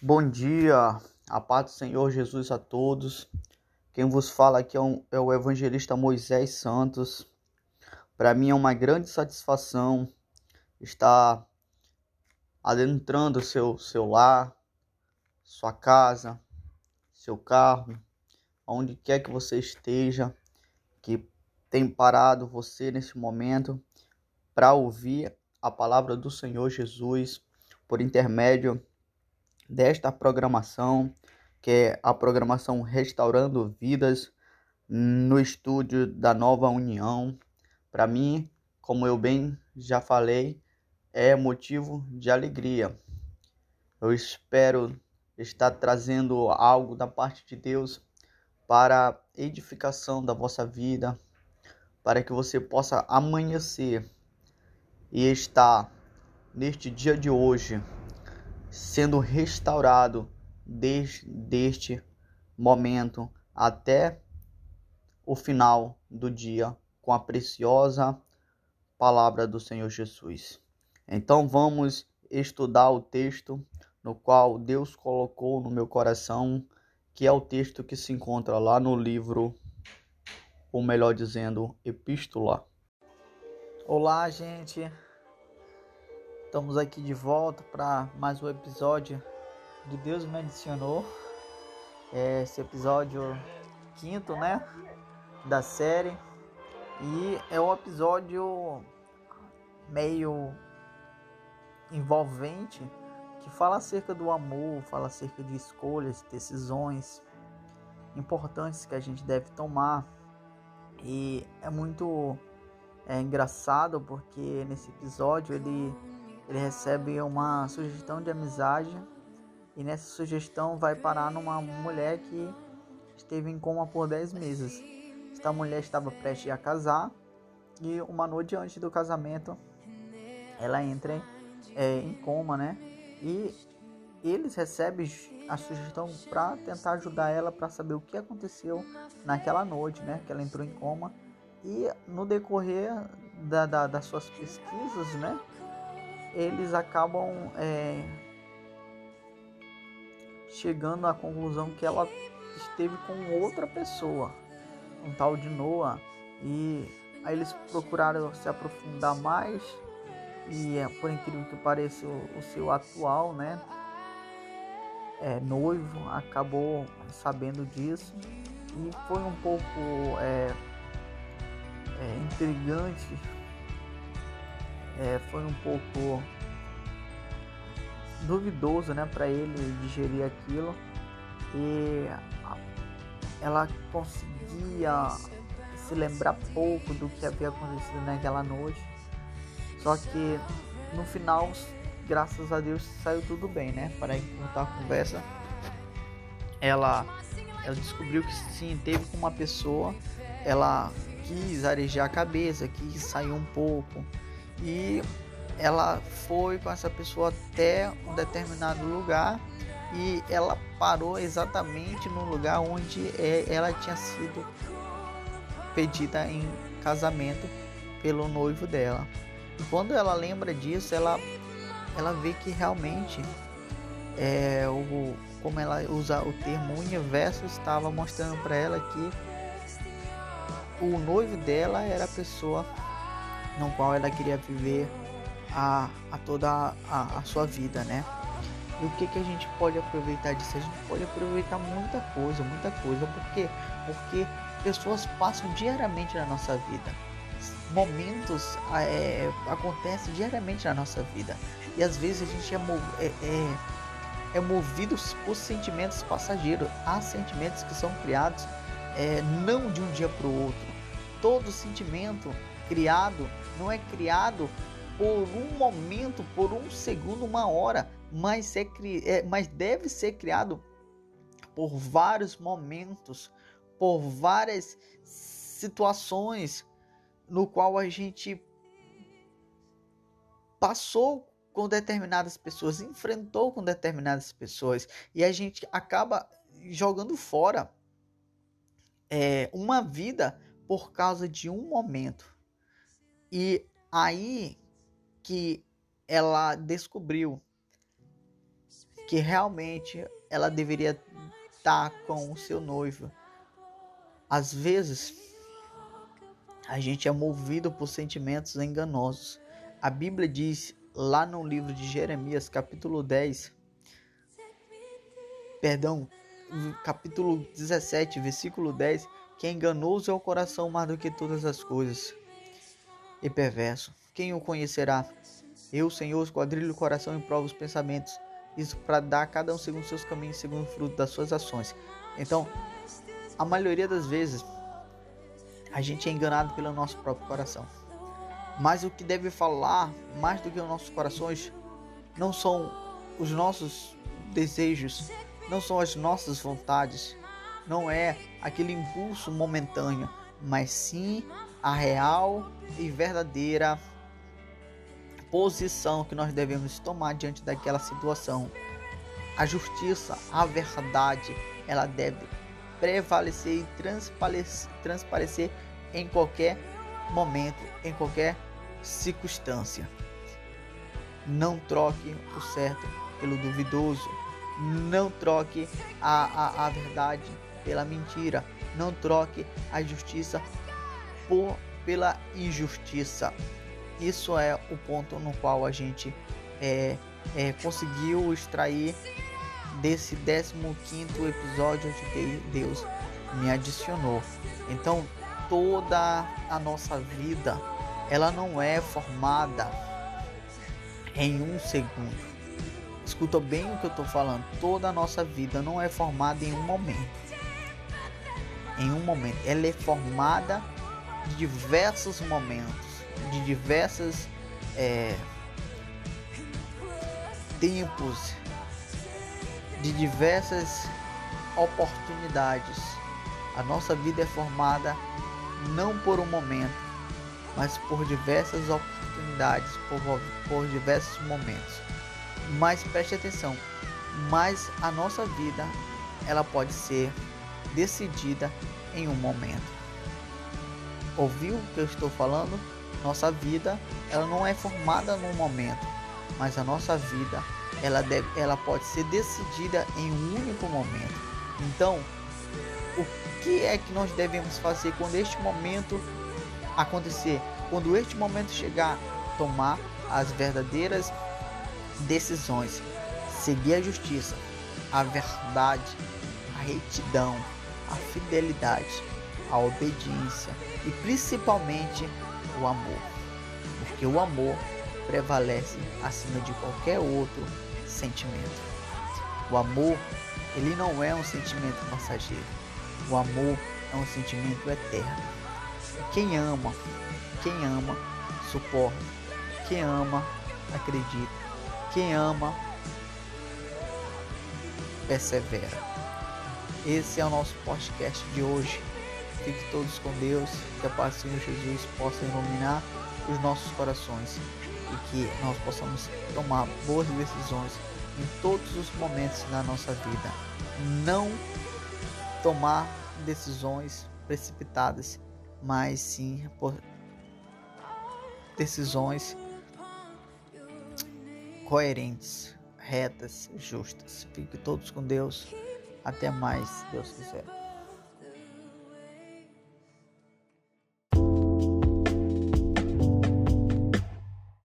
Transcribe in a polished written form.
Bom dia, a paz do Senhor Jesus a todos. Quem vos fala aqui é o evangelista Moisés Santos. Para mim é uma grande satisfação estar adentrando seu lar, sua casa, seu carro, onde quer que você esteja, que tem parado você nesse momento para ouvir a palavra do Senhor Jesus por intermédio desta programação, que é a programação Restaurando Vidas, no estúdio da Nova União. Para mim, como eu bem já falei, é motivo de alegria. Eu espero estar trazendo algo da parte de Deus para a edificação da vossa vida, para que você possa amanhecer e estar neste dia de hoje sendo restaurado desde este momento até o final do dia com a preciosa palavra do Senhor Jesus. Então vamos estudar o texto no qual Deus colocou no meu coração, que é o texto que se encontra lá no livro, ou melhor dizendo, epístola. Olá, gente! Estamos aqui de volta para mais um episódio do Deus Me Adicionou. Esse episódio quinto, né, da série. E é um episódio meio envolvente, que fala acerca do amor, fala acerca de escolhas, decisões importantes que a gente deve tomar. E é muito engraçado porque nesse episódio ele recebe uma sugestão de amizade, e nessa sugestão vai parar numa mulher que esteve em coma por 10 meses. Esta mulher estava prestes a casar, e uma noite antes do casamento ela entra em coma, né? E eles recebem a sugestão para tentar ajudar ela, para saber o que aconteceu naquela noite, né, que ela entrou em coma. E no decorrer das suas pesquisas, né, eles acabam chegando à conclusão que ela esteve com outra pessoa, um tal de Noah. E aí eles procuraram se aprofundar mais, e por incrível que pareça, o seu atual, né, noivo acabou sabendo disso. E foi um pouco intrigante, foi um pouco duvidoso, né, para ele digerir aquilo. E ela conseguia se lembrar pouco do que havia acontecido naquela noite. Só que no final, graças a Deus, saiu tudo bem, né? Para encurtar a conversa, ela descobriu que sim, teve com uma pessoa. Ela quis arejar a cabeça, quis sair um pouco, e ela foi com essa pessoa até um determinado lugar, e ela parou exatamente no lugar onde ela tinha sido pedida em casamento pelo noivo dela. E quando ela lembra disso, ela vê que realmente como ela usa o termo, o universo estava mostrando para ela que o noivo dela era a pessoa no qual ela queria viver a toda a sua vida, né? E o que a gente pode aproveitar disso? A gente pode aproveitar muita coisa. Por quê? Porque pessoas passam diariamente na nossa vida. Momentos acontecem diariamente na nossa vida. E às vezes a gente é movido por sentimentos passageiros. Há sentimentos que são criados não de um dia para o outro. Todo sentimento criado não é criado por um momento, por um segundo, uma hora, mas deve ser criado por vários momentos, por várias situações no qual a gente passou com determinadas pessoas, enfrentou com determinadas pessoas, e a gente acaba jogando fora uma vida por causa de um momento. E aí que ela descobriu que realmente ela deveria estar com o seu noivo. Às vezes, a gente é movido por sentimentos enganosos. A Bíblia diz lá no livro de Jeremias, capítulo 17, versículo 10, que enganou o seu coração mais do que todas as coisas, e perverso. Quem o conhecerá? Eu, Senhor, esquadrilho o coração e provo os pensamentos. Isso para dar a cada um segundo seus caminhos, segundo o fruto das suas ações. Então, a maioria das vezes, a gente é enganado pelo nosso próprio coração. Mas o que deve falar mais do que os nossos corações não são os nossos desejos, não são as nossas vontades, não é aquele impulso momentâneo, mas sim a real e verdadeira posição que nós devemos tomar diante daquela situação. A justiça, a verdade, ela deve prevalecer e transparecer em qualquer momento, em qualquer circunstância. Não troque o certo pelo duvidoso, não troque a verdade pela mentira, não troque a justiça pela injustiça. Isso é o ponto no qual a gente conseguiu extrair desse 15º episódio de Deus Me Adicionou. Então, toda a nossa vida, ela não é formada em um segundo. Escuta bem o que eu estou falando. Toda a nossa vida não é formada em um momento. Ela é formada de diversos momentos, de diversos tempos, de diversas oportunidades. A nossa vida é formada não por um momento, mas por diversas oportunidades, por diversos momentos. Mas preste atenção, mas a nossa vida, ela pode ser decidida em um momento. Ouviu o que eu estou falando? Nossa vida, ela não é formada num momento, mas a nossa vida, ela pode ser decidida em um único momento. Então, o que é que nós devemos fazer quando este momento acontecer? Quando este momento chegar, tomar as verdadeiras decisões, seguir a justiça, a verdade, a retidão, a fidelidade, a obediência e principalmente o amor, porque o amor prevalece acima de qualquer outro sentimento. O amor, ele não é um sentimento passageiro. O amor é um sentimento eterno. Quem ama, suporta. Quem ama, acredita. Quem ama, persevera. Esse é o nosso podcast de hoje. Fique todos com Deus, que a paz do Senhor Jesus possa iluminar os nossos corações e que nós possamos tomar boas decisões em todos os momentos da nossa vida. Não tomar decisões precipitadas, mas sim decisões coerentes, retas, justas. Fique todos com Deus. Até mais, se Deus quiser.